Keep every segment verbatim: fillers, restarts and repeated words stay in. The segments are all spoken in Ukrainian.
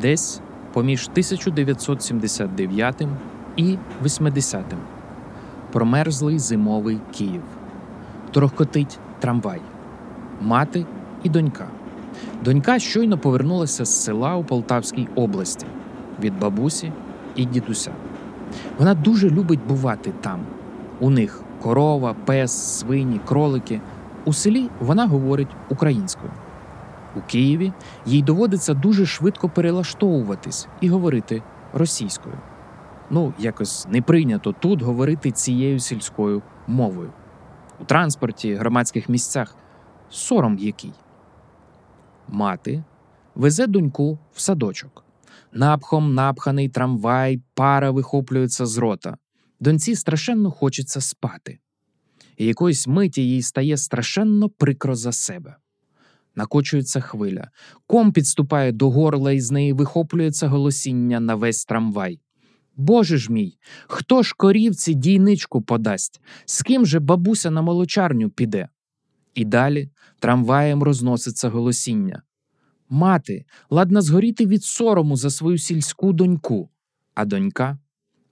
десь поміж тисяча дев'ятсот сімдесят дев'ятим і вісімдесятим. Промерзлий зимовий Київ. Торохкотить трамвай. Мати і донька. Донька щойно повернулася з села у Полтавській області від бабусі і дідуся. Вона дуже любить бувати там. У них корова, пес, свині, кролики. У селі вона говорить українською. У Києві їй доводиться дуже швидко перелаштовуватись і говорити російською. Ну, якось не прийнято тут говорити цією сільською мовою. У транспорті, громадських місцях. Сором який. Мати везе доньку в садочок. Напхом напханий трамвай, пара вихоплюється з рота. Доньці страшенно хочеться спати. І якоїсь миті їй стає страшенно прикро за себе. Накочується хвиля. Ком підступає до горла, і з неї вихоплюється голосіння на весь трамвай. Боже ж мій, хто ж корівці дійничку подасть? З ким же бабуся на молочарню піде? І далі трамваєм розноситься голосіння. Мати ладна згоріти від сорому за свою сільську доньку, а донька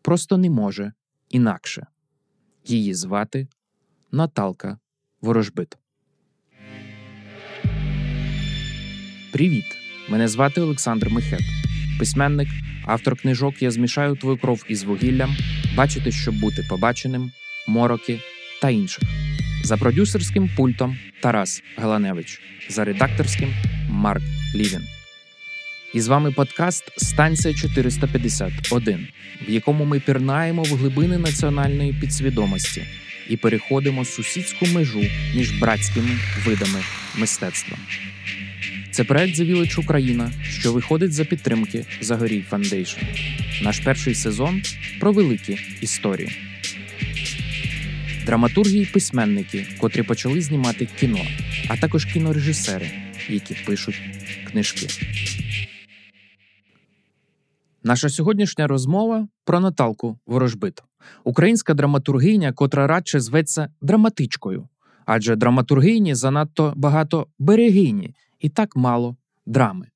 просто не може інакше. Її звати Наталка Ворожбит. Привіт, мене звати Олександр Михет. Письменник, автор книжок «Я змішаю твою кров із вугіллям», «Бачити, щоб бути побаченим», «Мороки» та інших. За продюсерським пультом Тарас Галаневич, за редакторським Марк Лівін. І з вами подкаст «Станція чотириста п'ятдесят один», в якому ми пірнаємо в глибини національної підсвідомості і переходимо сусідську межу між братськими видами мистецтва. Це проект The Village Україна, що виходить за підтримки Zagoriy Foundation. Наш перший сезон про великі історії. Драматурги і письменники, котрі почали знімати кіно, а також кінорежисери, які пишуть книжки. Наша сьогоднішня розмова про Наталку Ворожбит. Українська драматургиня, котра радше зветься драматичкою. Адже драматургині занадто багато берегині і так мало драми.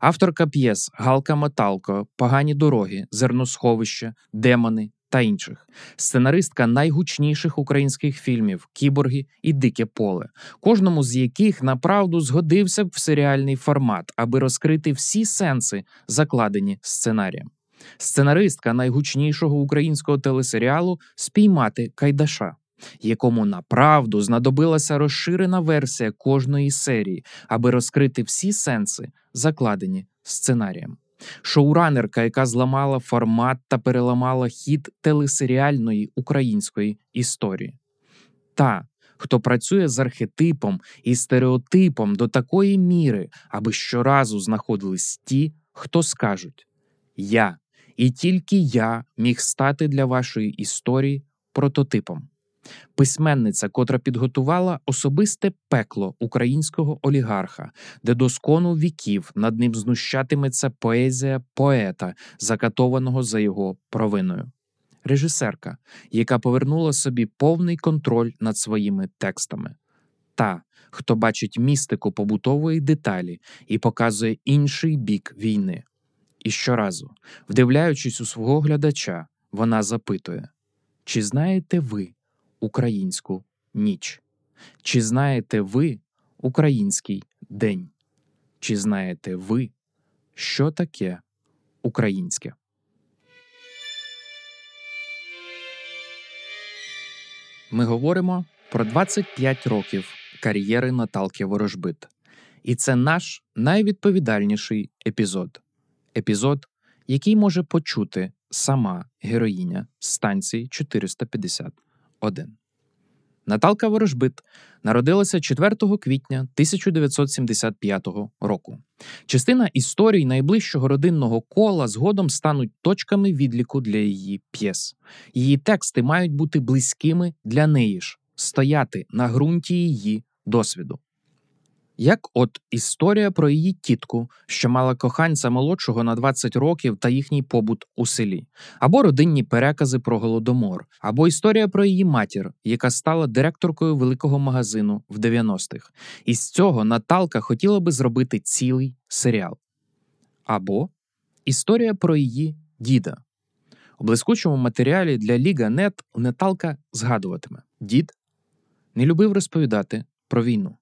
Авторка п'єс «Галка Моталко», «Погані дороги», «Зерносховище», «Демони» та інших. Сценаристка найгучніших українських фільмів «Кіборги» і «Дике поле», кожному з яких, направду, згодився б в серіальний формат, аби розкрити всі сенси, закладені сценарієм. Сценаристка найгучнішого українського телесеріалу «Спіймати Кайдаша», якому, направду, знадобилася розширена версія кожної серії, аби розкрити всі сенси, закладені сценарієм. Шоуранерка, яка зламала формат та переламала хід телесеріальної української історії. Та, хто працює з архетипом і стереотипом до такої міри, аби щоразу знаходились ті, хто скажуть: «Я, і тільки я міг стати для вашої історії прототипом». Письменниця, котра підготувала особисте пекло українського олігарха, де до скону віків над ним знущатиметься поезія поета, закатованого за його провиною. Режисерка, яка повернула собі повний контроль над своїми текстами. Та, хто бачить містику побутової деталі і показує інший бік війни. І щоразу, вдивляючись у свого глядача, вона запитує: «Чи знаєте ви українську ніч? Чи знаєте ви український день? Чи знаєте ви, що таке українське?» Ми говоримо про двадцять п'ять років кар'єри Наталки Ворожбит. І це наш найвідповідальніший епізод. Епізод, який може почути сама героїня станції чотириста п'ятдесят один. Наталка Ворожбит народилася четвертого квітня тисяча дев'ятсот сімдесят п'ятого року. Частина історій найближчого родинного кола згодом стануть точками відліку для її п'єс. Її тексти мають бути близькими для неї ж, стояти на ґрунті її досвіду. Як от історія про її тітку, що мала коханця молодшого на двадцять років та їхній побут у селі. Або родинні перекази про Голодомор. Або історія про її матір, яка стала директоркою великого магазину в дев'яностих. Із цього Наталка хотіла би зробити цілий серіал. Або Історія про її діда. У блискучому матеріалі для Liga.net Наталка згадуватиме. Дід не любив розповідати про війну.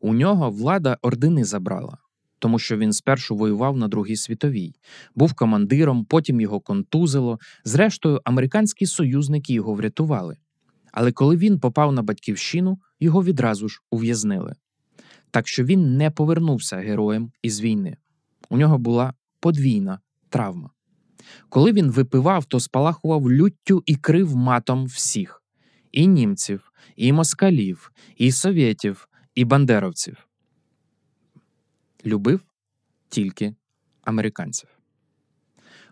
У нього влада ордени забрала, тому що він спершу воював на Другій світовій, був командиром, потім його контузило, зрештою американські союзники його врятували. Але коли він попав на батьківщину, його відразу ж ув'язнили. Так що він не повернувся героєм із війни. У нього була подвійна травма. Коли він випивав, то спалахував люттю і крив матом всіх. І німців, і москалів, і совєтів, і бандеровців. Любив тільки американців.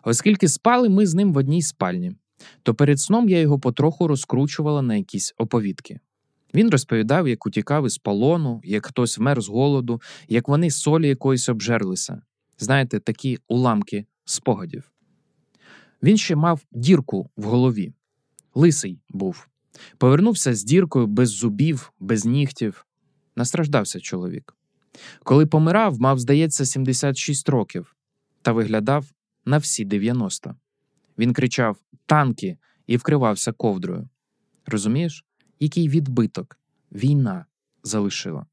Оскільки спали ми з ним в одній спальні, то перед сном я його потроху розкручувала на якісь оповідки. Він розповідав, як утікав із полону, як хтось вмер з голоду, як вони солі якоїсь обжерлися. Знаєте, такі уламки спогадів. Він ще мав дірку в голові. Лисий був. Повернувся з діркою без зубів, без нігтів. Настраждався чоловік. Коли помирав, мав, здається, сімдесят шість років. Та виглядав на всі дев'яносто. Він кричав «Танки!» і вкривався ковдрою. Розумієш, який відбиток війна залишила?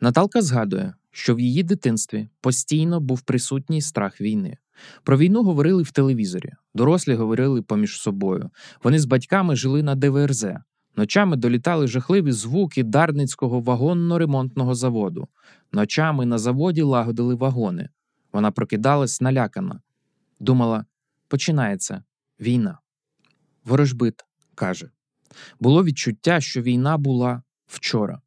Наталка згадує, що в її дитинстві постійно був присутній страх війни. Про війну говорили в телевізорі, дорослі говорили поміж собою. Вони з батьками жили на де ве ер зет. Ночами долітали жахливі звуки Дарницького вагонно-ремонтного заводу. Ночами на заводі лагодили вагони. Вона прокидалась налякана. Думала, починається війна. Ворожбит каже, було відчуття, що війна була вчора.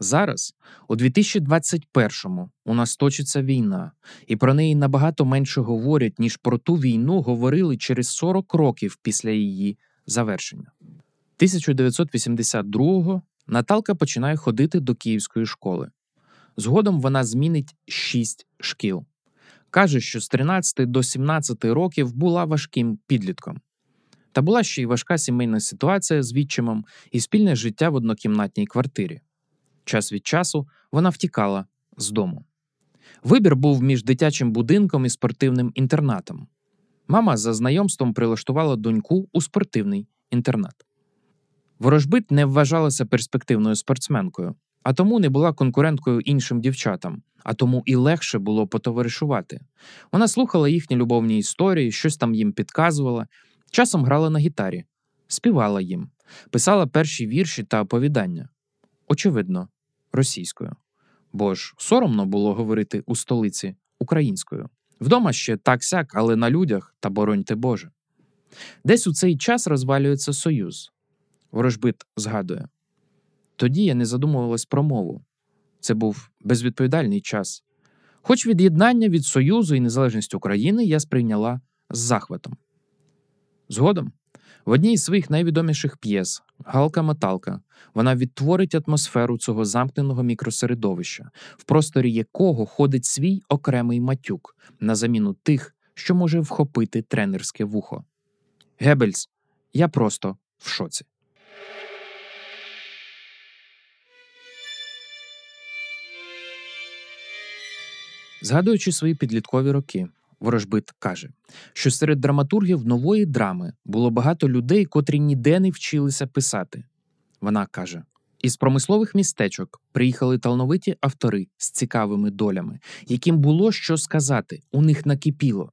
Зараз, у дві тисячі двадцять першому, у нас точиться війна, і про неї набагато менше говорять, ніж про ту війну говорили через сорок років після її завершення. тисяча дев'ятсот вісімдесят другого Наталка починає ходити до Київської школи. Згодом вона змінить шість шкіл. Каже, що з тринадцяти до сімнадцяти років була важким підлітком. Та була ще й важка сімейна ситуація з відчимом і спільне життя в однокімнатній квартирі. Час від часу вона втікала з дому. Вибір був між дитячим будинком і спортивним інтернатом. Мама за знайомством прилаштувала доньку у спортивний інтернат. Ворожбит не вважалася перспективною спортсменкою, а тому не була конкуренткою іншим дівчатам, а тому і легше було потоваришувати. Вона слухала їхні любовні історії, щось там їм підказувала, часом грала на гітарі, співала їм, писала перші вірші та оповідання. Очевидно, російською. Бо ж соромно було говорити у столиці українською. Вдома ще так-сяк, але на людях, та бороньте Боже. Десь у цей час розвалюється Союз. Ворожбит згадує. Тоді я не задумувалась про мову. Це був безвідповідальний час. Хоч від'єднання від Союзу і незалежність України я сприйняла з захватом. Згодом, в одній з своїх найвідоміших п'єс «Галка Моталко» вона відтворить атмосферу цього замкненого мікросередовища, в просторі якого ходить свій окремий матюк, на заміну тих, що може вхопити тренерське вухо. Геббельс, я просто в шоці. Згадуючи свої підліткові роки, Ворожбит каже, що серед драматургів нової драми було багато людей, котрі ніде не вчилися писати. Вона каже, із промислових містечок приїхали талановиті автори з цікавими долями, яким було що сказати, у них накипіло.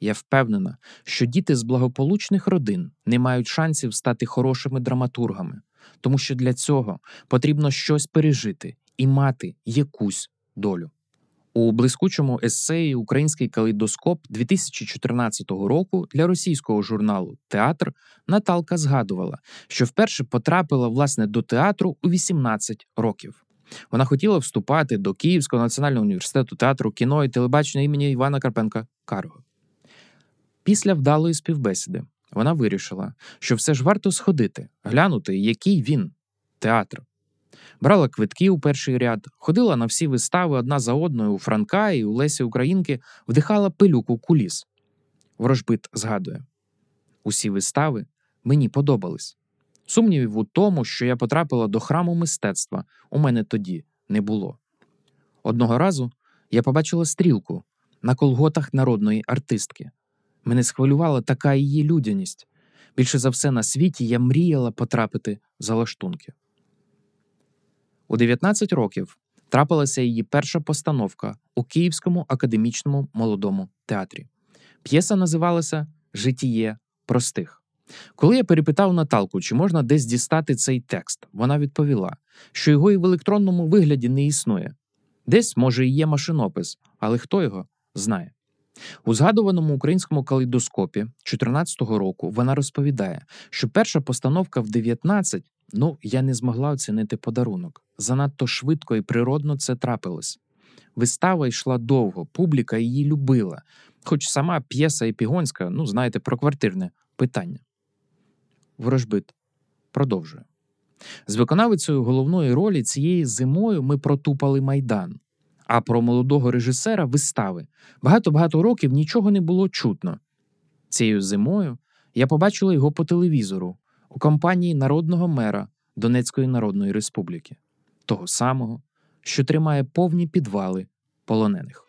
Я впевнена, що діти з благополучних родин не мають шансів стати хорошими драматургами, тому що для цього потрібно щось пережити і мати якусь долю. У блискучому есеї «Український калейдоскоп» дві тисячі чотирнадцятого року для російського журналу «Театр» Наталка згадувала, що вперше потрапила, власне, до театру у вісімнадцять років. Вона хотіла вступати до Київського національного університету театру кіно і телебачення імені Івана Карпенка Карго. Після вдалої співбесіди вона вирішила, що все ж варто сходити, глянути, який він – театр. Брала квитки у перший ряд, ходила на всі вистави одна за одною у Франка і у Лесі Українки, вдихала пилюку куліс. Ворожбит згадує. Усі вистави мені подобались. Сумнівів у тому, що я потрапила до храму мистецтва, у мене тоді не було. Одного разу я побачила стрілку, на колготах народної артистки. Мене схвилювала така її людяність. Більше за все на світі я мріяла потрапити за лаштунки. У дев'ятнадцять років трапилася її перша постановка у Київському академічному молодому театрі. П'єса називалася «Житіє простих». Коли я перепитав Наталку, чи можна десь дістати цей текст, вона відповіла, що його і в електронному вигляді не існує. Десь, може, і є машинопис, але хто його знає. У згадуваному українському калейдоскопі чотирнадцятого року вона розповідає, що перша постановка в дев'ятнадцять, ну, я не змогла оцінити подарунок. Занадто швидко і природно це трапилось. Вистава йшла довго, публіка її любила. Хоч сама п'єса епігонська, ну, знаєте, про квартирне питання. Ворожбит продовжує. З виконавицею головної ролі цієї зимою ми протупали Майдан. А про молодого режисера вистави багато-багато років нічого не було чутно. Цією зимою я побачила його по телевізору у компанії народного мера Донецької Народної Республіки. Того самого, що тримає повні підвали полонених.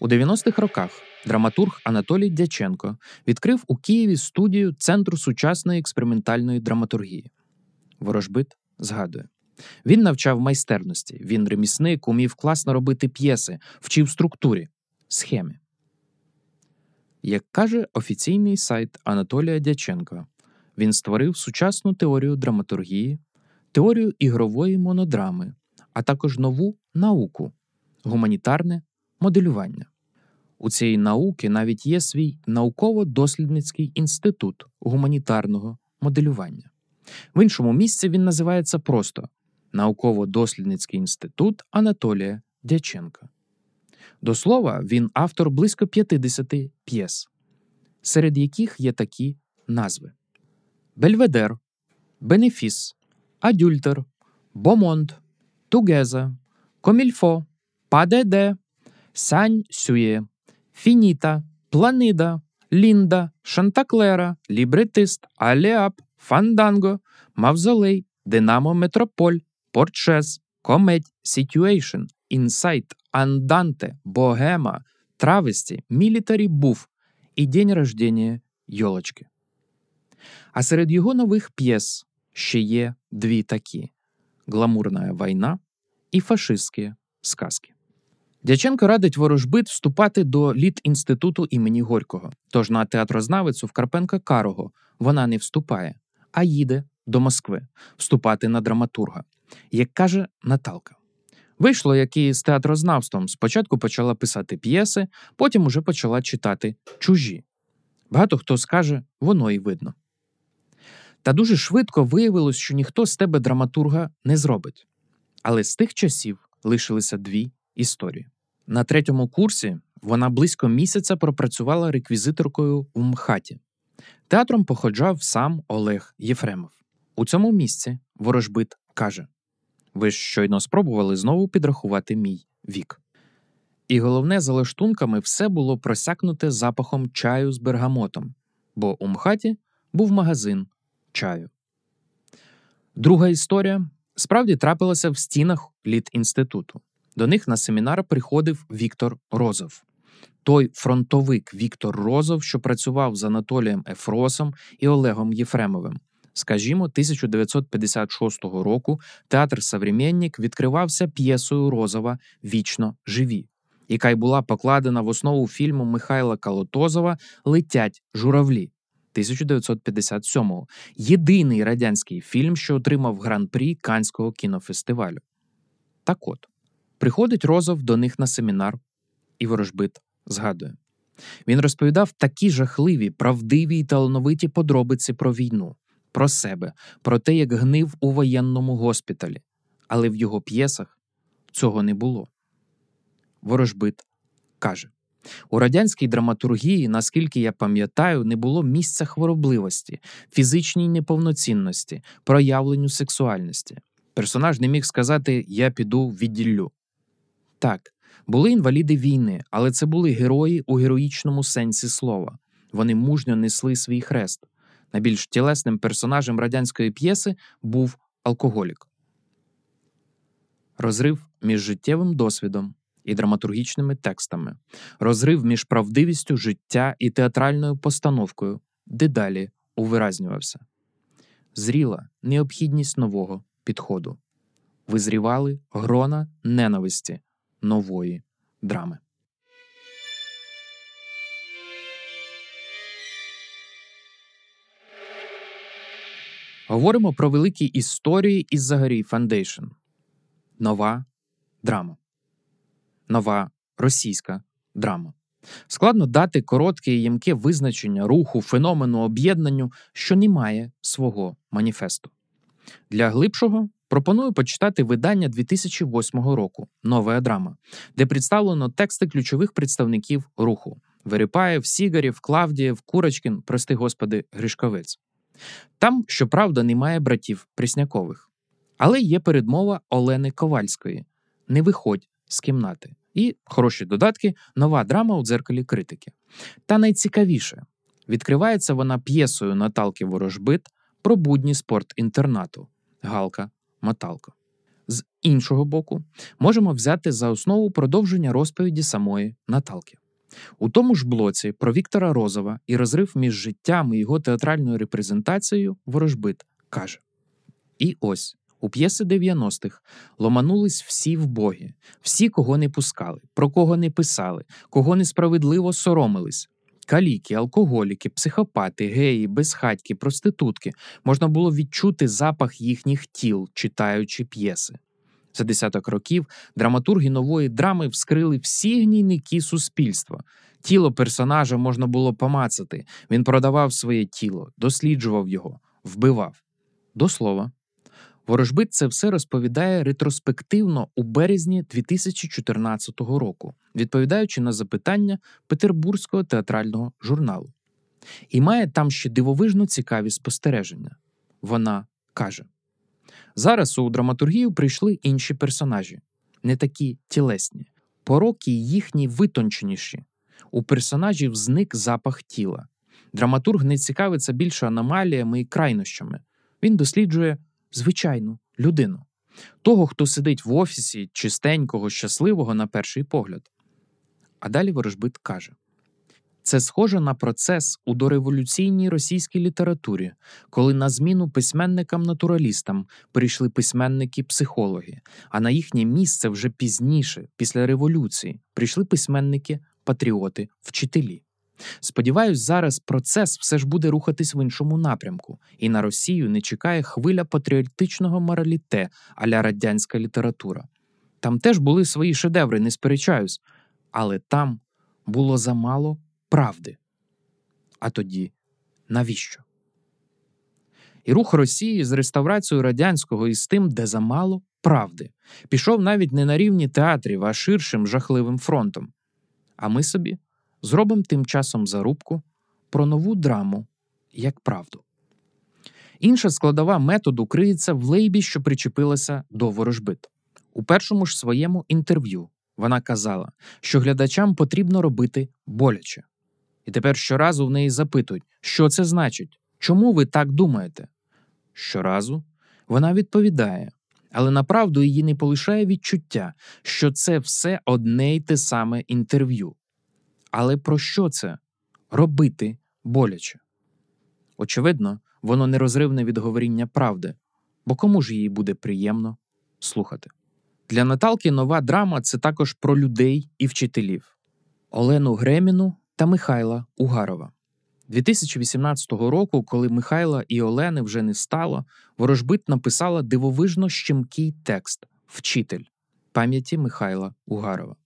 У дев'яностих роках драматург Анатолій Дяченко відкрив у Києві студію Центру сучасної експериментальної драматургії. Ворожбит згадує. Він навчав майстерності, він ремісник, умів класно робити п'єси, вчив структурі, схемі. Як каже офіційний сайт Анатолія Дяченка, він створив сучасну теорію драматургії, теорію ігрової монодрами, а також нову науку – гуманітарне моделювання. У цієї науки навіть є свій Науково-дослідницький інститут гуманітарного моделювання. В іншому місці він називається просто Науково-дослідницький інститут Анатолія Дяченка. До слова, він автор близько п'ятдесят п'єс, серед яких є такі назви: «Бельведер», «Бенефіс», «Адюльтер», «Бомонд», «Тугеза», «Комільфо», «Падеде», «Сань Сює», «Фініта», «Планида», «Лінда», «Шантаклера», «Лібретист», «Алеап», «Фанданго», «Мавзолей», «Динамо Метрополь», «Портшес», «Кометь», «Сітюейшн», «Інсайт», «Анданте», «Богема», «Травесті», «Мілітарі Буф» і «День рождення Йолочки». А серед його нових п'єс ще є дві такі – «Гламурна війна» і «Фашистські сказки». Дяченко радить Ворожбит вступати до літінституту імені Горького. Тож на театрознавицю в Карпенка-Карого вона не вступає, а їде до Москви вступати на драматурга. Як каже Наталка, вийшло, як і з театрознавством. Спочатку почала писати п'єси, потім уже почала читати чужі. Багато хто скаже, воно і видно. Та дуже швидко виявилось, що ніхто з тебе драматурга не зробить. Але з тих часів лишилися дві історії. На третьому курсі вона близько місяця пропрацювала реквізиторкою в МХАТі. Театром походжав сам Олег Єфремов. У цьому місці Ворожбит каже: «Ви ж щойно спробували знову підрахувати мій вік». І головне, за лаштунками все було просякнуте запахом чаю з бергамотом, бо у МХАТі був магазин чаю. Друга історія справді трапилася в стінах літінституту. До них на семінар приходив Віктор Розов. Той фронтовик Віктор Розов, що працював з Анатолієм Ефросом і Олегом Єфремовим. Скажімо, тисяча дев'ятсот п'ятдесят шостого року Театр Современник відкривався п'єсою Розова «Вічно живі», яка й була покладена в основу фільму Михайла Колотозова «Летять журавлі» тисяча дев'ятсот п'ятдесят сьомого. Єдиний радянський фільм, що отримав гран-прі Каннського кінофестивалю. Так от, приходить Розов до них на семінар, і Ворожбит згадує. Він розповідав такі жахливі, правдиві і талановиті подробиці про війну, про себе, про те, як гнив у воєнному госпіталі. Але в його п'єсах цього не було. Ворожбит каже: «У радянській драматургії, наскільки я пам'ятаю, не було місця хворобливості, фізичній неповноцінності, проявленню сексуальності. Персонаж не міг сказати «я піду відділлю». Так, були інваліди війни, але це були герої у героїчному сенсі слова. Вони мужньо несли свій хрест. Найбільш тілесним персонажем радянської п'єси був алкоголік». розрив між життєвим досвідом і драматургічними текстами, розрив між правдивістю життя і театральною постановкою дедалі увиразнювався. Зріла необхідність нового підходу. Визрівали грона ненависті нової драми. Говоримо про великі історії із Zagoriy Foundation. Нова драма. Нова російська драма. Складно дати коротке і ямке визначення руху, феномену, об'єднанню, що не має свого маніфесту. Для глибшого пропоную почитати видання дві тисячі восьмого року «Нова драма», де представлено тексти ключових представників руху – Верепаєв, Сігарєв, Клавдієв, Курочкін, прости господи, Гришковець. Там, щоправда, немає братів Пріснякових. Але є передмова Олени Ковальської «Не виходь з кімнати» і хороші додатки «Нова драма у дзеркалі критики». Та найцікавіше – відкривається вона п'єсою Наталки Ворожбит про будні спортінтернату «Галка Моталко». З іншого боку, можемо взяти за основу продовження розповіді самої Наталки. У тому ж блоці про Віктора Розова і розрив між життям і його театральною репрезентацією Ворожбит каже. І ось, у п'єси дев'яностих ломанулись всі вбоги, всі, кого не пускали, про кого не писали, кого несправедливо соромились. Каліки, алкоголіки, психопати, геї, безхатьки, проститутки. Можна було відчути запах їхніх тіл, читаючи п'єси. За десяток років драматурги нової драми вскрили всі гнійники суспільства. Тіло персонажа можна було помацати. Він продавав своє тіло, досліджував його, вбивав. До слова. Ворожбит це все розповідає ретроспективно у березні дві тисячі чотирнадцятого року, відповідаючи на запитання Петербурзького театрального журналу. І має там ще дивовижно цікаві спостереження. Вона каже. Зараз у драматургію прийшли інші персонажі, не такі тілесні. Пороки їхні витонченіші. У персонажів зник запах тіла. Драматург не цікавиться більше аномаліями і крайнощами. Він досліджує звичайну людину. Того, хто сидить в офісі, чистенького, щасливого на перший погляд. А далі Ворожбит каже. Це схоже на процес у дореволюційній російській літературі, коли на зміну письменникам-натуралістам прийшли письменники-психологи, а на їхнє місце вже пізніше, після революції, прийшли письменники-патріоти-вчителі. Сподіваюсь, зараз процес все ж буде рухатись в іншому напрямку, і на Росію не чекає хвиля патріотичного мораліте а-ля радянська література. Там теж були свої шедеври, не сперечаюсь, але там було замало правди. А тоді навіщо? І рух Росії з реставрацією радянського і з тим, де замало правди, пішов навіть не на рівні театрів, а ширшим жахливим фронтом. А ми собі зробимо тим часом зарубку про нову драму як правду. Інша складова методу криється в лейбі, що причепилася до Ворожбит. У першому ж своєму інтерв'ю вона казала, що глядачам потрібно робити боляче. І тепер щоразу в неї запитують, що це значить, чому ви так думаєте? Щоразу вона відповідає, але направду її не полишає відчуття, що це все одне й те саме інтерв'ю. Але про що це? Робити боляче. Очевидно, воно нерозривне від говоріння правди, бо кому ж їй буде приємно слухати? Для Наталки нова драма – це також про людей і вчителів. Олену Греміну та Михайла Угарова. дві тисячі вісімнадцятого року, коли Михайла і Олени вже не стало, Ворожбит написала дивовижно щемкий текст «Вчитель» пам'яті Михайла Угарова.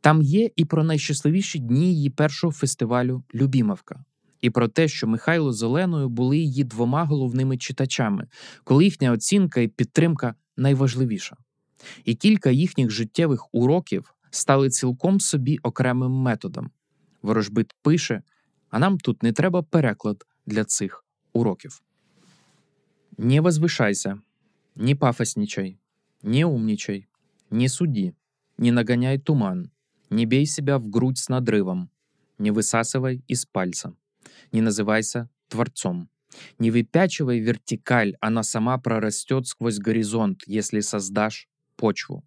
Там є і про найщасливіші дні її першого фестивалю «Любімовка», і про те, що Михайло з Оленою були її двома головними читачами, коли їхня оцінка і підтримка найважливіша. І кілька їхніх життєвих уроків стали цілком собі окремим методом. Ворожбит пише, а нам тут не треба переклад для цих уроків. «Не возвышайся, не пафосничай, не умничай, не суди, не нагоняй туман, не бей себя в грудь с надрывом, не высасывай из пальца, не называйся творцом, не выпячивай вертикаль, она сама прорастет сквозь горизонт, если создашь почву.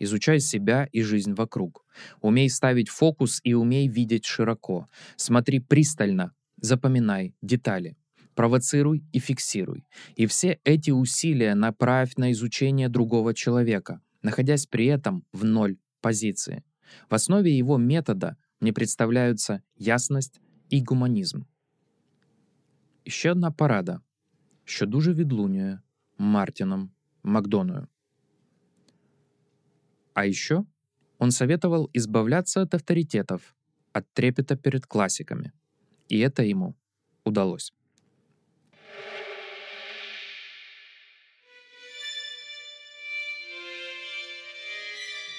Изучай себя и жизнь вокруг. Умей ставить фокус и умей видеть широко. Смотри пристально, запоминай детали. Провоцируй и фиксируй. И все эти усилия направь на изучение другого человека, находясь при этом в ноль позиции. В основе его метода мне представляются ясность и гуманізм. І ще одна порада, що дуже відлунює Мартином Макдоною. А еще он советовал избавляться от авторитетов, от трепета перед классиками. И это ему удалось.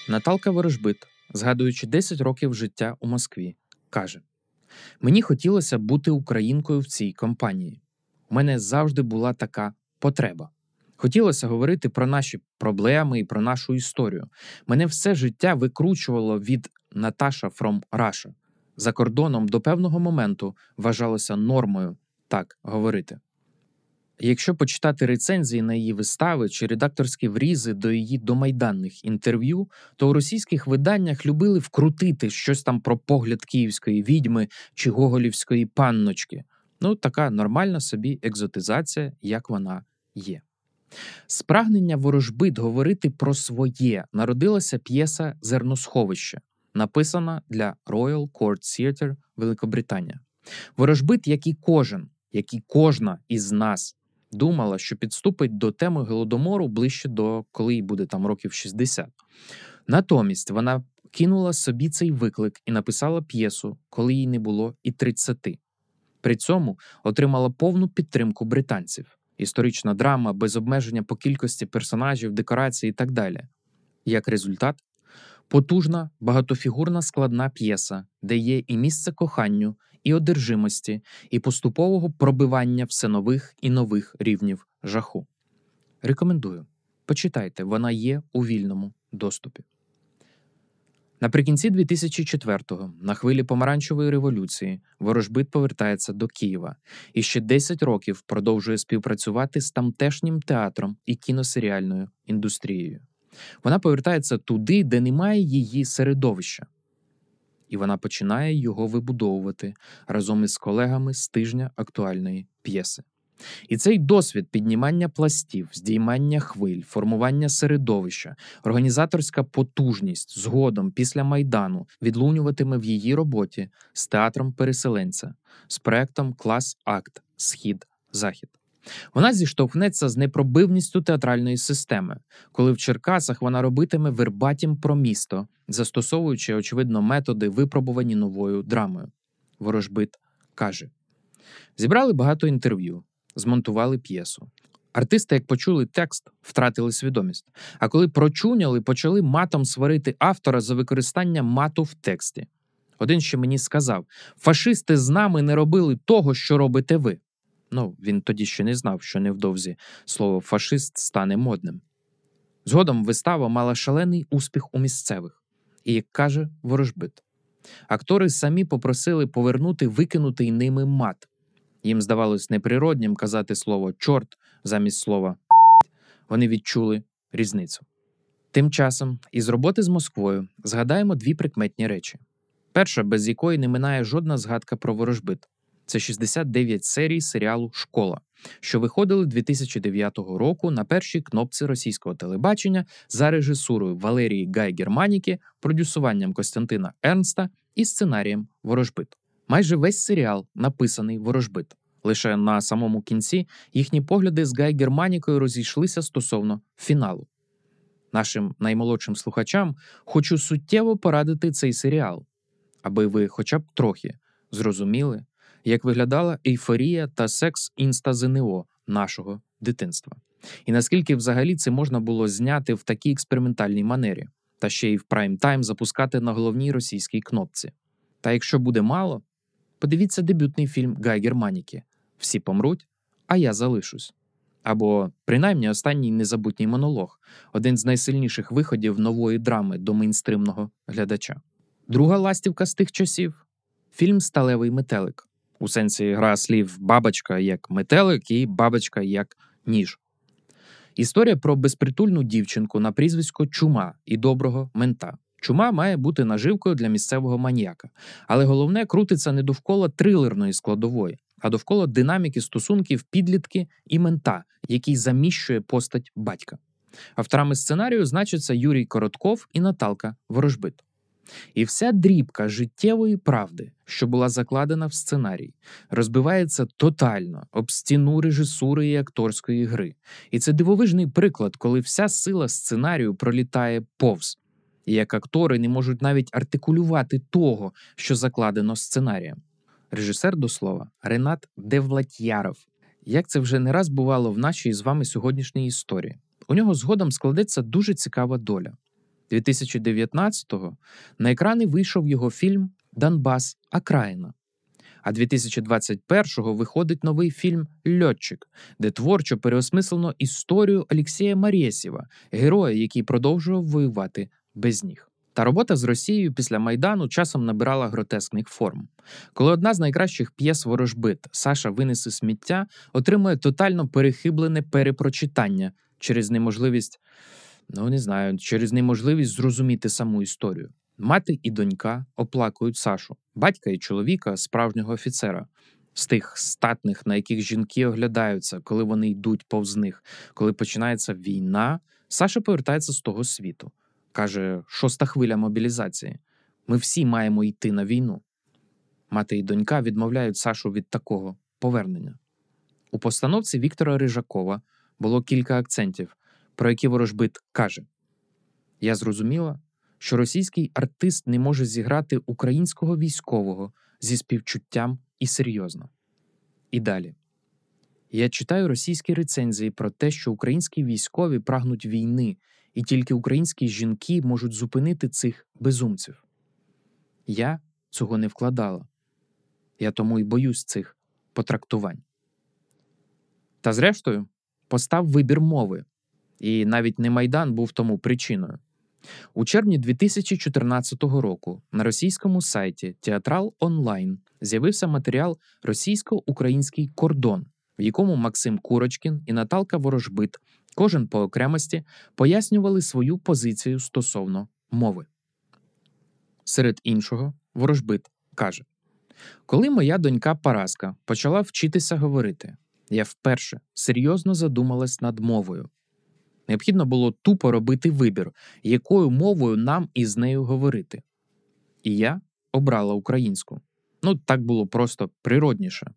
Наталка Ворожбит, згадуючи десять років життя у Москві, каже: «Мені хотілося бути українкою в цій компанії. У мене завжди була така потреба. Хотілося говорити про наші проблеми і про нашу історію. Мене все життя викручувало від Наташа from Russia. За кордоном до певного моменту вважалося нормою так говорити. Якщо почитати рецензії на її вистави чи редакторські врізи до її домайданних інтерв'ю, то у російських виданнях любили вкрутити щось там про погляд київської відьми чи гоголівської панночки. Ну, така нормальна собі екзотизація, як вона є. З прагнення Ворожбит говорити про своє народилася п'єса «Зерносховище», написана для Royal Court Theatre Великобританія. Ворожбит, як і кожен, як і кожна із нас, думала, що підступить до теми Голодомору ближче до, коли їй буде там років шістдесят. Натомість вона кинула собі цей виклик і написала п'єсу, коли їй не було і тридцяти. При цьому отримала повну підтримку британців. Історична драма без обмеження по кількості персонажів, декорацій і так далі. Як результат, потужна, багатофігурна складна п'єса, де є і місце коханню, і одержимості, і поступового пробивання все нових і нових рівнів жаху. Рекомендую. Почитайте, вона є у вільному доступі. Наприкінці дві тисячі четвертого, на хвилі Помаранчевої революції, Ворожбит повертається до Києва і ще десять років продовжує співпрацювати з тамтешнім театром і кіносеріальною індустрією. Вона повертається туди, де немає її середовища. І вона починає його вибудовувати разом із колегами з тижня актуальної п'єси. І цей досвід піднімання пластів, здіймання хвиль, формування середовища, організаторська потужність згодом після Майдану відлунюватиме в її роботі з театром переселенця, з проектом «Клас-акт. Схід-Захід». Вона зіштовхнеться з непробивністю театральної системи, коли в Черкасах вона робитиме вербатім про місто, застосовуючи, очевидно, методи, випробувані новою драмою. Ворожбит каже: «Зібрали багато інтерв'ю, змонтували п'єсу. Артисти, як почули текст, втратили свідомість. А коли прочуняли, почали матом сварити автора за використання мату в тексті. Один ще мені сказав: "Фашисти з нами не робили того, що робите ви". Ну, він тоді ще не знав, що невдовзі слово «фашист» стане модним. Згодом вистава мала шалений успіх у місцевих. І, як каже Ворожбит, актори самі попросили повернути викинутий ними мат. Їм здавалось неприроднім казати слово «чорт» замість слова «п***». Вони відчули різницю. Тим часом із роботи з Москвою згадаємо дві прикметні речі. Перша, без якої не минає жодна згадка про Ворожбит. Це шістдесят дев'ять серій серіалу «Школа», що виходили дві тисячі дев'ятого року на першій кнопці російського телебачення за режисурою Валерії Гай-Германіки, продюсуванням Костянтина Ернста і сценарієм Ворожбит. Майже весь серіал написаний Ворожбит. Лише на самому кінці їхні погляди з Гай-Германікою розійшлися стосовно фіналу. Нашим наймолодшим слухачам хочу суттєво порадити цей серіал, аби ви хоча б трохи зрозуміли, як виглядала ейфорія та секс-інста-ЗНО нашого дитинства. І наскільки взагалі це можна було зняти в такій експериментальній манері, та ще й в прайм-тайм запускати на головній російській кнопці. Та якщо буде мало, подивіться дебютний фільм Гай Германіки «Всі помруть, а я залишусь». Або, принаймні, останній незабутній монолог – один з найсильніших виходів нової драми до мейнстримного глядача. Друга ластівка з тих часів – фільм «Сталевий метелик». У сенсі гра слів «бабочка як метелик» і «бабочка як ніж». Історія про безпритульну дівчинку на прізвисько Чума і доброго мента. Чума має бути наживкою для місцевого маніяка. Але головне крутиться не довкола трилерної складової, а довкола динаміки стосунків підлітки і мента, який заміщує постать батька. Авторами сценарію значаться Юрій Коротков і Наталка Ворожбит. І вся дрібка життєвої правди, що була закладена в сценарій, розбивається тотально об стіну режисури і акторської гри. І це дивовижний приклад, коли вся сила сценарію пролітає повз. І як актори не можуть навіть артикулювати того, що закладено сценарієм. Режисер, до слова, Ренат Девлатьяров. Як це вже не раз бувало в нашій з вами сьогоднішній історії. У нього згодом складеться дуже цікава доля. дві тисячі дев'ятнадцятого на екрани вийшов його фільм «Донбас. Окраїна». А дві тисячі двадцять першого виходить новий фільм «Льотчик», де творчо переосмислено історію Олексія Марєсєва, героя, який продовжував воювати без ніг. Та робота з Росією після Майдану часом набирала гротескних форм. Коли одна з найкращих п'єс Ворожбит «Саша винесе сміття» отримує тотально перехиблене перепрочитання через неможливість, ну не знаю, через неможливість зрозуміти саму історію. Мати і донька оплакують Сашу, батька і чоловіка, справжнього офіцера. З тих статних, на яких жінки оглядаються, коли вони йдуть повз них. Коли починається війна, Саша повертається з того світу. Каже, шоста хвиля мобілізації. Ми всі маємо йти на війну. Мати і донька відмовляють Сашу від такого повернення. У постановці Віктора Рижакова було кілька акцентів, про які Ворожбит каже. Я зрозуміла, що російський артист не може зіграти українського військового зі співчуттям і серйозно. І далі. Я читаю російські рецензії про те, що українські військові прагнуть війни, і тільки українські жінки можуть зупинити цих безумців. Я цього не вкладала. Я тому і боюсь цих потрактувань. Та зрештою, постав вибір мови. І навіть не Майдан був тому причиною. У червні дві тисячі чотирнадцятого року на російському сайті «Театрал онлайн» з'явився матеріал «Російсько-український кордон», в якому Максим Курочкін і Наталка Ворожбит, кожен по окремості, пояснювали свою позицію стосовно мови. Серед іншого, Ворожбит каже, «Коли моя донька Параска почала вчитися говорити, я вперше серйозно задумалась над мовою. Необхідно було тупо робити вибір, якою мовою нам із нею говорити. І я обрала українську. Ну, так було просто природніше.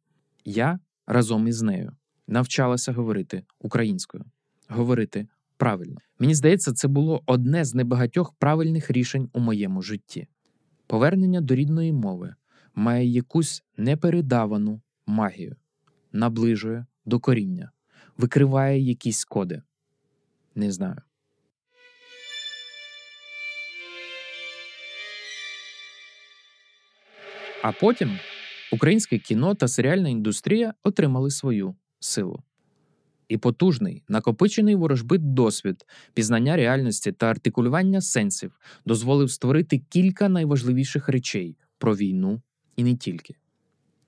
Я разом із нею навчалася говорити українською. Говорити правильно. Мені здається, це було одне з небагатьох правильних рішень у моєму житті. Повернення до рідної мови має якусь непередавану магію, наближує до коріння, викриває якісь коди. Не знаю». А потім українське кіно та серіальна індустрія отримали свою силу. І потужний, накопичений Ворожбит досвід, пізнання реальності та артикулювання сенсів дозволив створити кілька найважливіших речей про війну і не тільки.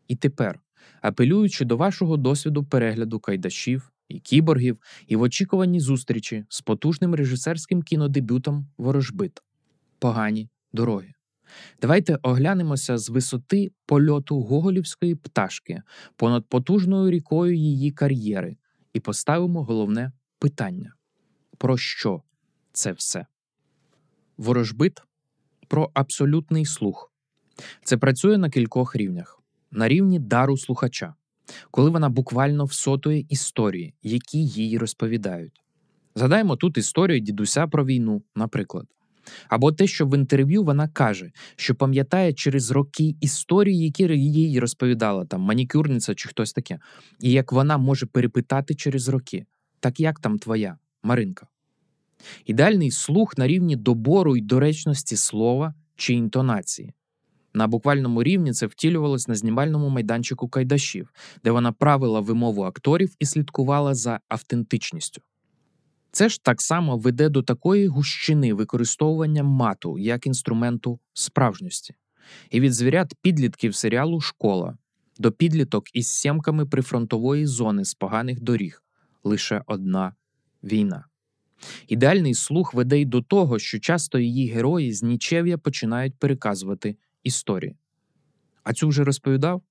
І тепер, апелюючи до вашого досвіду перегляду «Кайдашів» і «Кіборгів» і в очікуванні зустрічі з потужним режисерським кінодебютом Ворожбит «Погані дороги», давайте оглянемося з висоти польоту гоголівської пташки понад потужною рікою її кар'єри і поставимо головне питання. Про що це все? Ворожбит про абсолютний слух. Це працює на кількох рівнях. На рівні дару слухача, коли вона буквально всотує історії, які їй розповідають. Згадаємо тут історію дідуся про війну, наприклад. Або те, що в інтерв'ю вона каже, що пам'ятає через роки історії, які їй розповідала, там, манікюрниця чи хтось таке. І як вона може перепитати через роки. Так як там твоя, Маринка? Ідеальний слух на рівні добору й доречності слова чи інтонації. На буквальному рівні це втілювалось на знімальному майданчику «Кайдашів», де вона правила вимову акторів і слідкувала за автентичністю. Це ж так само веде до такої гущини використовування мату як інструменту справжності. І від звірят підлітків серіалу «Школа» до підліток із сімками прифронтової зони з поганих доріг лише одна війна. Ідеальний слух веде й до того, що часто її герої з нічев'я починають переказувати історії. А цю вже розповідав?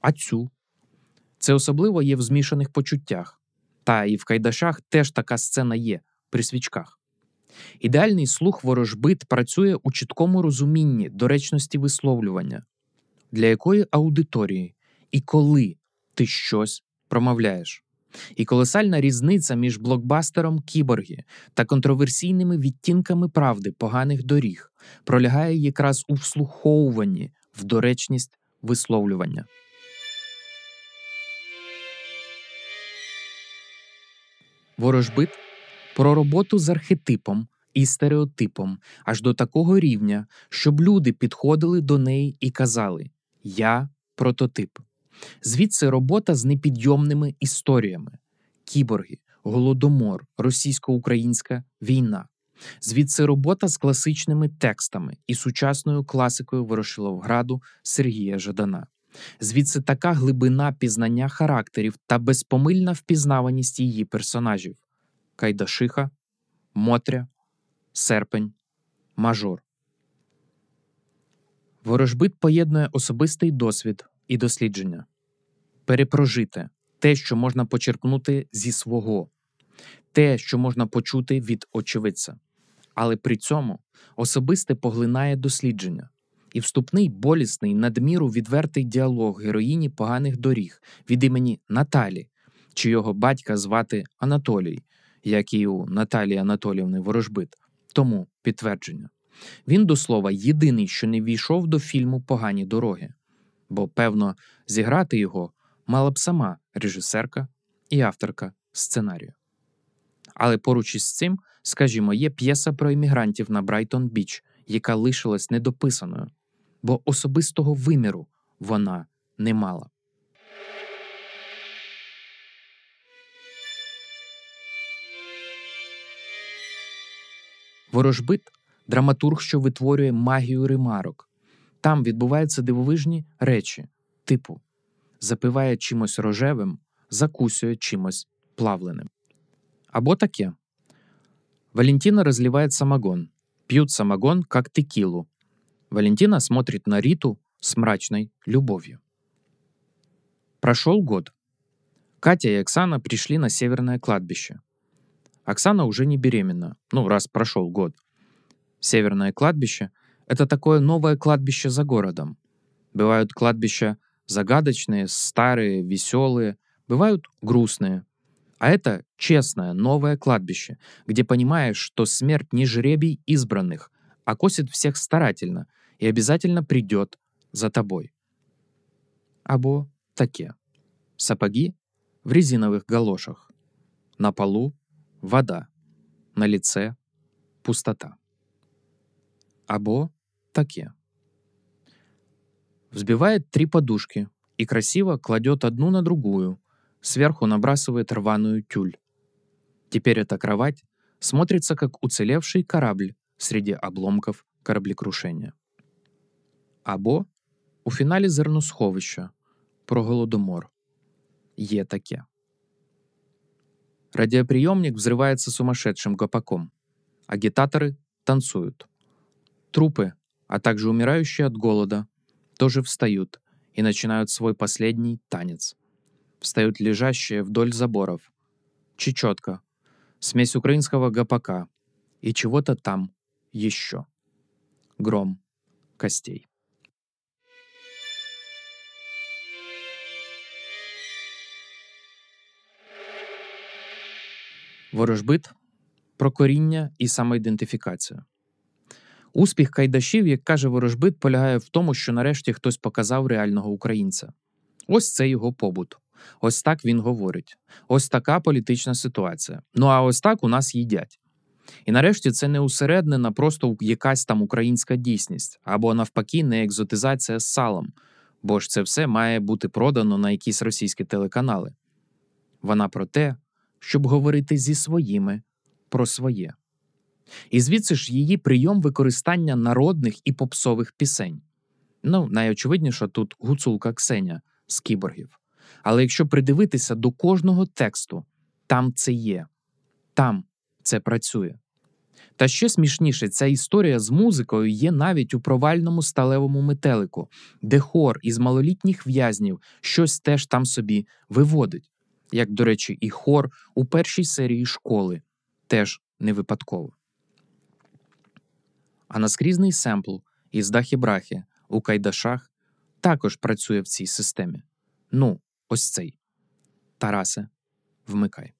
А цю. Це особливо є в змішаних почуттях. Та і в Кайдашах теж така сцена є, при свічках. Ідеальний слух Ворожбит працює у чіткому розумінні доречності висловлювання. Для якої аудиторії і коли ти щось промовляєш. І колосальна різниця між блокбастером «Кіборги» та контроверсійними відтінками правди «Поганих доріг» пролягає якраз у вслуховуванні в доречність висловлювання. Ворожбит про роботу з архетипом і стереотипом аж до такого рівня, щоб люди підходили до неї і казали «Я прототип». Звідси робота з непідйомними історіями – кіборги, голодомор, російсько-українська війна. Звідси робота з класичними текстами і сучасною класикою Ворошиловграду Сергія Жадана. Звідси така глибина пізнання характерів та безпомильна впізнаваність її персонажів – Кайдашиха, Мотря, Серпень, Мажор. Ворожбит поєднує особистий досвід і дослідження. Перепрожити те, що можна почерпнути зі свого, те, що можна почути від очевидця. Але при цьому особисте поглинає дослідження. І вступний, болісний, надміру відвертий діалог героїні «Поганих доріг» від імені Наталі, чи його батька звати Анатолій, як і у Наталії Анатоліївни Ворожбит. Тому підтвердження. Він, до слова, єдиний, що не війшов до фільму «Погані дороги». Бо, певно, зіграти його мала б сама режисерка і авторка сценарію. Але поруч із цим, скажімо, є п'єса про іммігрантів на Брайтон-Біч, яка лишилась недописаною, бо особистого виміру вона не мала. Ворожбит – драматург, що витворює магію ремарок. Там відбуваються дивовижні речі, типу запиває чимось рожевим, закусує чимось плавленим. Або таке. Валентина разливает самогон. Пьют самогон, как текилу. Валентина смотрит на Риту с мрачной любовью. Прошел год. Катя и Оксана пришли на северное кладбище. Оксана уже не беременна, ну раз прошел год. Северное кладбище – это такое новое кладбище за городом. Бывают кладбища загадочные, старые, веселые, бывают грустные. А это честное, новое кладбище, где понимаешь, что смерть не жребий избранных, а косит всех старательно и обязательно придет за тобой. Або таке. Сапоги в резиновых галошах. На полу вода, на лице пустота. Або таке. Взбивает три подушки и красиво кладет одну на другую, сверху набрасывает рваную тюль. Теперь эта кровать смотрится как уцелевший корабль среди обломков кораблекрушения. Або у фіналі «Зерносховища» про голодомор. Є таке. Радиоприемник взрывается сумасшедшим гопаком. Агитаторы танцуют. Трупы, а также умирающие от голода, тоже встают и начинают свой последний танец. Встают лежащие вдоль заборов. Чечетка, смесь украинского гопака и чего-то там еще. Гром костей. Ворожбит про коріння і самоідентифікацію. Успіх Кайдашів, як каже Ворожбит, полягає в тому, що нарешті хтось показав реального українця. Ось це його побут. Ось так він говорить. Ось така політична ситуація. Ну а ось так у нас їдять. І нарешті це не усереднена просто якась там українська дійсність. Або навпаки не екзотизація з салом. Бо ж це все має бути продано на якісь російські телеканали. Вона про те, щоб говорити зі своїми про своє. І звідси ж її прийом використання народних і попсових пісень. Ну, найочевидніше тут гуцулка Ксеня з «Кіборгів». Але якщо придивитися до кожного тексту, там це є. там це працює. Та ще смішніше, ця історія з музикою є навіть у провальному сталевому метелику, де хор із малолітніх в'язнів щось теж там собі виводить. Як, до речі, і хор у першій серії «Школи». Теж не випадково. А наскрізний семпл із «Дахі-брахі» у «Кайдашах» також працює в цій системі. Ну, ось цей. Тарасе, вмикай.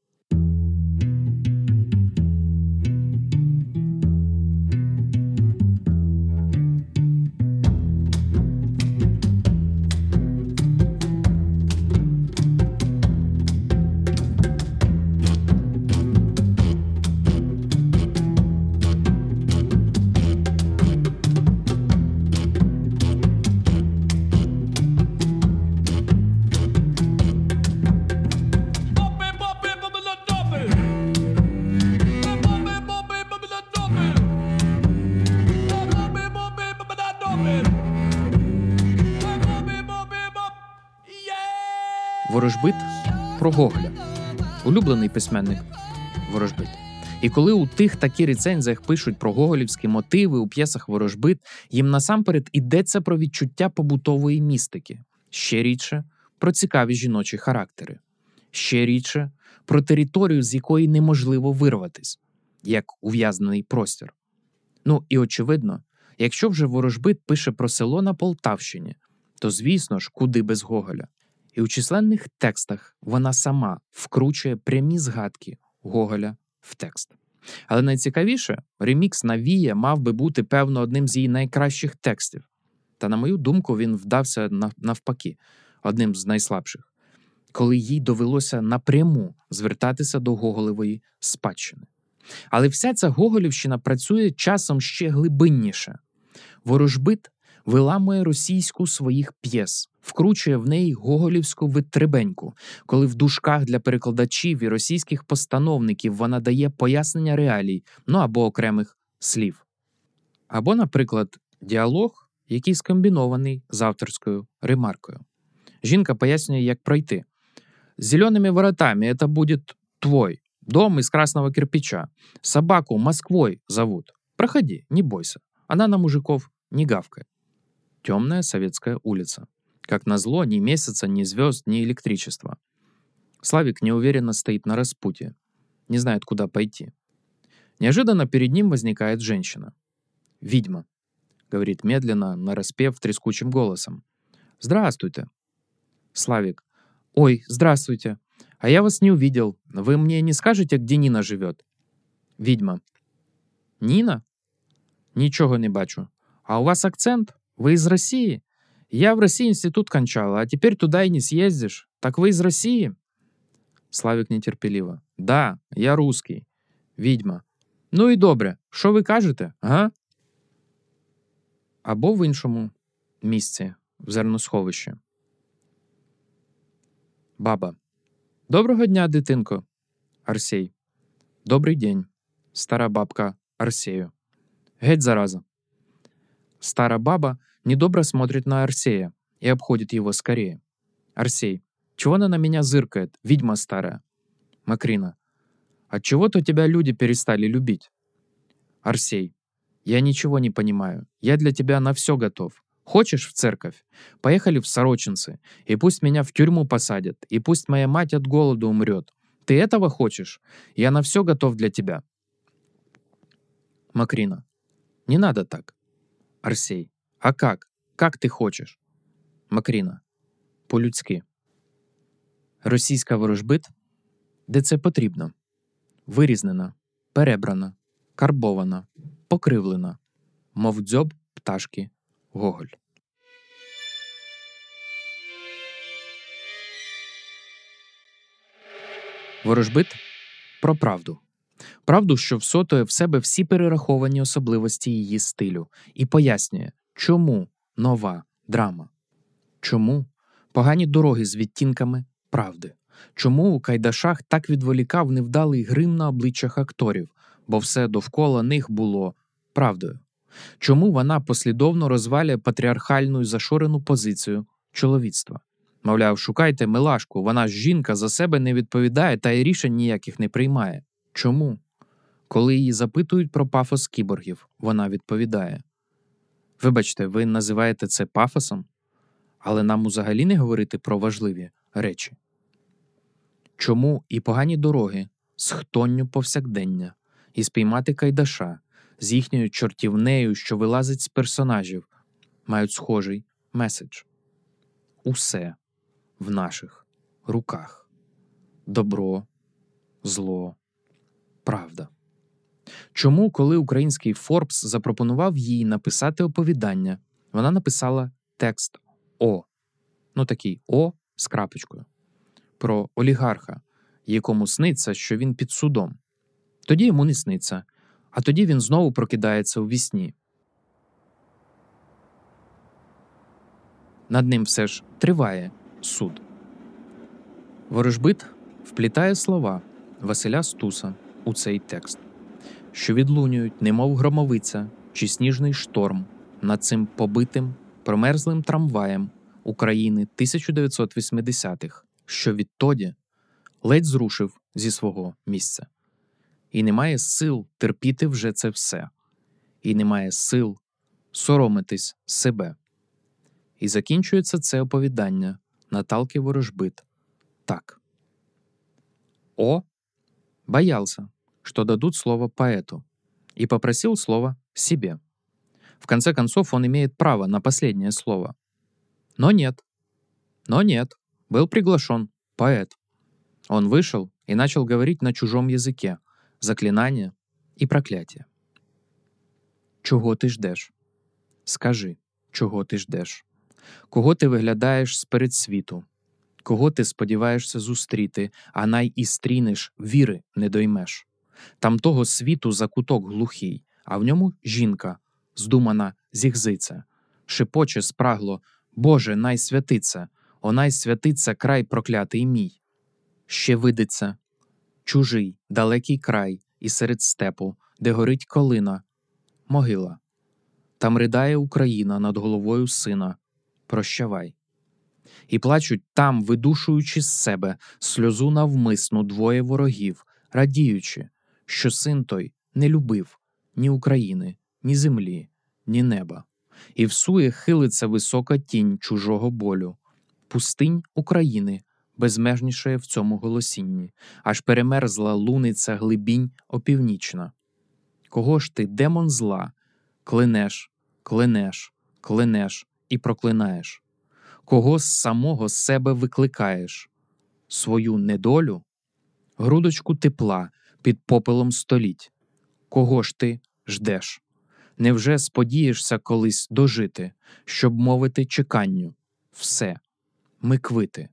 Ворожбит про Гоголя. Улюблений письменник Ворожбит. І коли у тих такі рецензіях пишуть про гоголівські мотиви у п'єсах Ворожбит, їм насамперед йдеться про відчуття побутової містики. Ще рідше – про цікаві жіночі характери. Ще рідше – про територію, з якої неможливо вирватися, як ув'язнений простір. Ну і очевидно, якщо вже Ворожбит пише про село на Полтавщині, то звісно ж, куди без Гоголя. І у численних текстах вона сама вкручує прямі згадки Гоголя в текст. Але найцікавіше, ремікс на «Вія» мав би бути, певно, одним з її найкращих текстів. Та, на мою думку, він вдався навпаки, одним з найслабших, коли їй довелося напряму звертатися до Гоголевої спадщини. Але вся ця Гоголівщина працює часом ще глибинніше. Ворожбит виламує російську своїх п'єс, вкручує в неї гоголівську витребеньку, коли в дужках для перекладачів і російських постановників вона дає пояснення реалій, ну або окремих слів. Або, наприклад, діалог, який скомбінований з авторською ремаркою. Жінка пояснює, як пройти. «З зеленими воротами це буде твой. Дом із красного кирпича. Собаку Москвой зовут. Проходи, не бойся. Она на мужиков не гавкает». Темная советская улица. Как назло, ни месяца, ни звезд, ни электричества. Славик неуверенно стоит на распутье. Не знает, куда пойти. Неожиданно перед ним возникает женщина. «Ведьма», — говорит медленно, нараспев трескучим голосом. «Здравствуйте». Славик. «Ой, здравствуйте. А я вас не увидел. Вы мне не скажете, где Нина живет?» Ведьма. «Нина? Ничего не бачу. А у вас акцент? Вы из России? Я в России институт кончала, а теперь туда и не съездишь. Так вы из России?» Славик нетерпеливо. «Да, я русский». Відьма. «Ну і добре, що ви кажете, га?» Або в іншому місці, в Зерносховищі. Баба. «Доброго дня, дитинко, Арсей». «Добрий день, стара бабка Арсею». «Геть, зараза». Стара баба недобро смотрит на Арсея и обходит его скорее. Арсей. «Чего она на меня зыркает, ведьма старая?» Макрина. «Отчего-то тебя люди перестали любить?» Арсей. «Я ничего не понимаю. Я для тебя на все готов. Хочешь в церковь? Поехали в Сорочинцы. И пусть меня в тюрьму посадят. И пусть моя мать от голода умрет. Ты этого хочешь? Я на все готов для тебя». Макрина. «Не надо так». Арсей. «А как? Как ты хочешь?» Макрина. «По-людськи». Російська Ворожбит, де це потрібно. Вирізнена, перебрана, карбована, покривлена. Мов дзьоб пташки Гоголь. Ворожбит про правду. Правду, що всотує в себе всі перераховані особливості її стилю і пояснює, чому нова драма? Чому погані дороги з відтінками правди? Чому у Кайдашах так відволікав невдалий грим на обличчях акторів, бо все довкола них було правдою? Чому вона послідовно розвалює патріархальну і зашорену позицію чоловіцтва? Мовляв, шукайте милашку, вона ж жінка, за себе не відповідає та й рішень ніяких не приймає. Чому? Коли її запитують про пафос кіборгів, вона відповідає. Вибачте, ви називаєте це пафосом? Але нам взагалі не говорити про важливі речі. Чому і погані дороги з хтонню повсякдення, і спіймати Кайдаша з їхньою чортівнею, що вилазить з персонажів, мають схожий меседж. Усе в наших руках. Добро, зло, правда. Чому, коли український Forbes запропонував їй написати оповідання, вона написала текст О, ну такий О з крапочкою, про олігарха, якому сниться, що він під судом. Тоді йому не сниться, а тоді він знову прокидається у вісні. Над ним все ж триває суд. Ворожбит вплітає слова Василя Стуса у цей текст, що відлунюють, немов громовиця чи сніжний шторм над цим побитим, промерзлим трамваєм України тисяча дев'ятсот вісімдесятих, що відтоді ледь зрушив зі свого місця. І немає сил терпіти вже це все. І немає сил соромитись себе. І закінчується це оповідання Наталки Ворожбит так. О боялся, что дадут слово поэту, и попросил слово себе. В конце концов, он имеет право на последнее слово. Но нет. Но нет. Был приглашен поэт. Он вышел и начал говорить на чужом языке заклинания и проклятия. Чого ти ждеш? Скажи, чого ти ждеш? Кого ти виглядаєш сперед світу? Кого ти сподіваєшся зустріти, а най і стрінеш, віри не доймеш? Там того світу закуток глухий, а в ньому жінка, здумана зігзиця, шепоче спрагло «Боже, най святиться! О, най святиться край проклятий мій!» Ще видиться чужий, далекий край і серед степу, де горить колина, могила. Там ридає Україна над головою сина. Прощавай. І плачуть там, видушуючи з себе сльозу навмисну двоє ворогів, радіючи, що син той не любив ні України, ні землі, ні неба. І всує хилиться висока тінь чужого болю. Пустинь України безмежнішає в цьому голосінні, аж перемерзла луниця глибінь опівнічна. Кого ж ти, демон зла, клинеш, клинеш, клинеш і проклинаєш? Кого з самого себе викликаєш? Свою недолю? Грудочку тепла під попелом століть. Кого ж ти ждеш? Невже сподієшся колись дожити, щоб мовити чеканню? Все. Ми квити.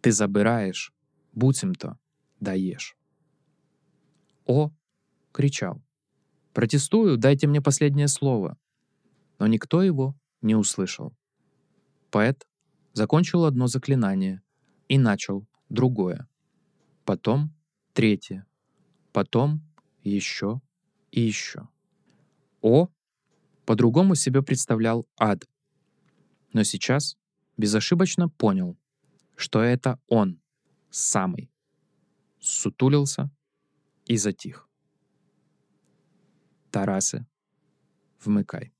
Ти забираєш, буцімто даєш. О кричал. Протестую, дайте мне последнее слово. Но никто его не услышал. Поэт закончил одно заклинание и начал другое. Потом третье. Потом еще и еще. О по-другому себе представлял ад. Но сейчас безошибочно понял, что это он самый. Сутулился и затих. Тарасе, вмикай.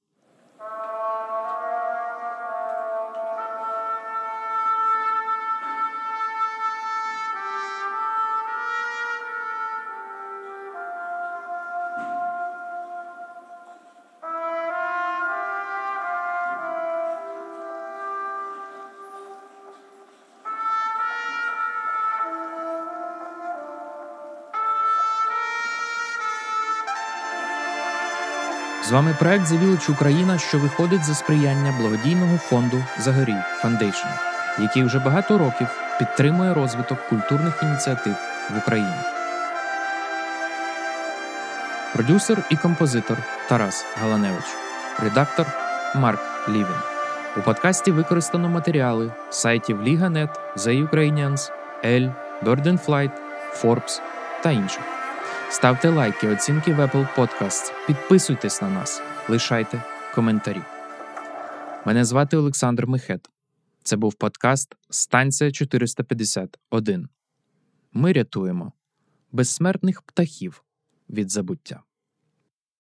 З вами проект The Village Україна, що виходить за сприяння благодійного фонду Zagoriy Foundation, який вже багато років підтримує розвиток культурних ініціатив в Україні. Продюсер і композитор Тарас Галаневич, редактор Марк Лівін. У подкасті використано матеріали сайтів Liga dot net, The Ukrainians, Elle, Bird and Flight, Forbes та інших. Ставте лайки, оцінки в Apple Podcasts, підписуйтесь на нас, лишайте коментарі. Мене звати Олександр Михет. Це був подкаст «Станція чотириста п'ятдесят один». Ми рятуємо, безсмертних птахів від забуття.